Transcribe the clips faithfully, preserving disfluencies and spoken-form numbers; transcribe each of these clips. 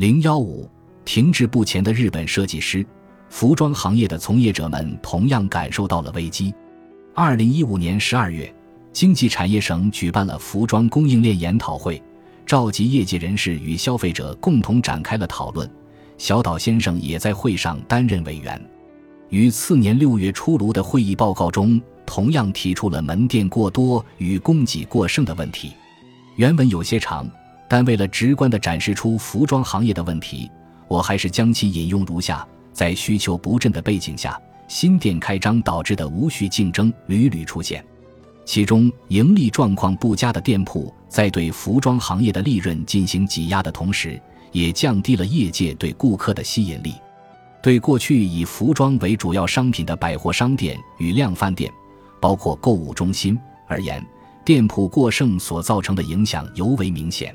零一五停滞不前的日本设计师，服装行业的从业者们同样感受到了危机。二零一五年十二月，经济产业省举办了服装供应链研讨会，召集业界人士与消费者共同展开了讨论，小岛先生也在会上担任委员。于次年六月出炉的会议报告中，同样提出了门店过多与供给过剩的问题。原文有些长，但为了直观地展示出服装行业的问题，我还是将其引用如下：在需求不振的背景下，新店开张导致的无序竞争屡屡出现，其中盈利状况不佳的店铺在对服装行业的利润进行挤压的同时，也降低了业界对顾客的吸引力。对过去以服装为主要商品的百货商店与量贩店，包括购物中心而言，店铺过剩所造成的影响尤为明显。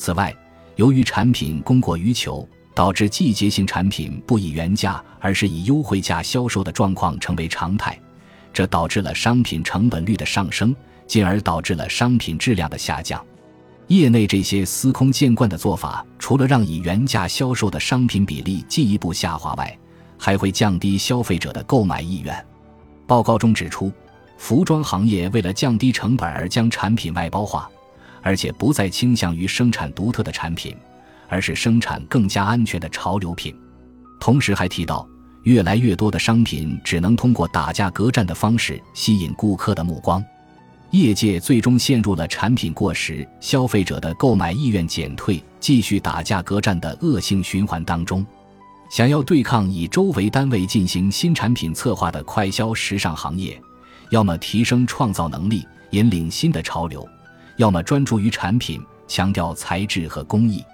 此外，由于产品供过于求，导致季节性产品不以原价而是以优惠价销售的状况成为常态，这导致了商品成本率的上升，进而导致了商品质量的下降。业内这些司空见惯的做法，除了让以原价销售的商品比例进一步下滑外，还会降低消费者的购买意愿。报告中指出，服装行业为了降低成本而将产品外包化，而且不再倾向于生产独特的产品，而是生产更加安全的潮流品。同时还提到，越来越多的商品只能通过打价格战的方式吸引顾客的目光，业界最终陷入了产品过时、消费者的购买意愿减退、继续打价格战的恶性循环当中。想要对抗以周为单位进行新产品策划的快消时尚行业，要么提升创造能力，引领新的潮流，要么专注于产品，强调材质和工艺。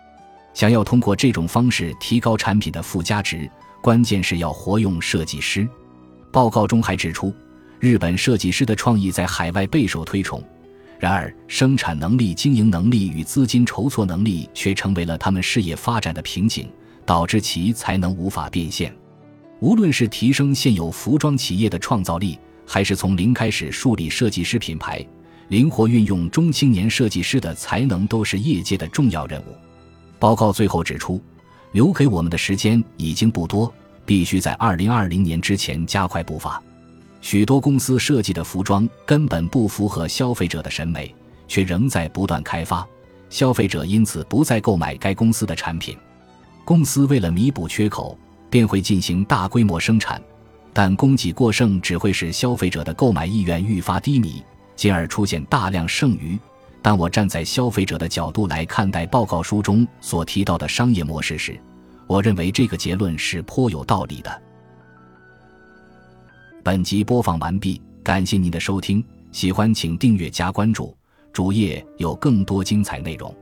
想要通过这种方式提高产品的附加值，关键是要活用设计师。报告中还指出，日本设计师的创意在海外备受推崇，然而生产能力、经营能力与资金筹措能力却成为了他们事业发展的瓶颈，导致其才能无法变现。无论是提升现有服装企业的创造力，还是从零开始树立设计师品牌，灵活运用中青年设计师的才能，都是业界的重要任务。报告最后指出，留给我们的时间已经不多，必须在二零二零年之前加快步伐。许多公司设计的服装根本不符合消费者的审美，却仍在不断开发，消费者因此不再购买该公司的产品。公司为了弥补缺口，便会进行大规模生产，但供给过剩只会使消费者的购买意愿愈发低迷，进而出现大量剩余。当我站在消费者的角度来看待报告书中所提到的商业模式时，我认为这个结论是颇有道理的。本集播放完毕，感谢您的收听，喜欢请订阅加关注，主页有更多精彩内容。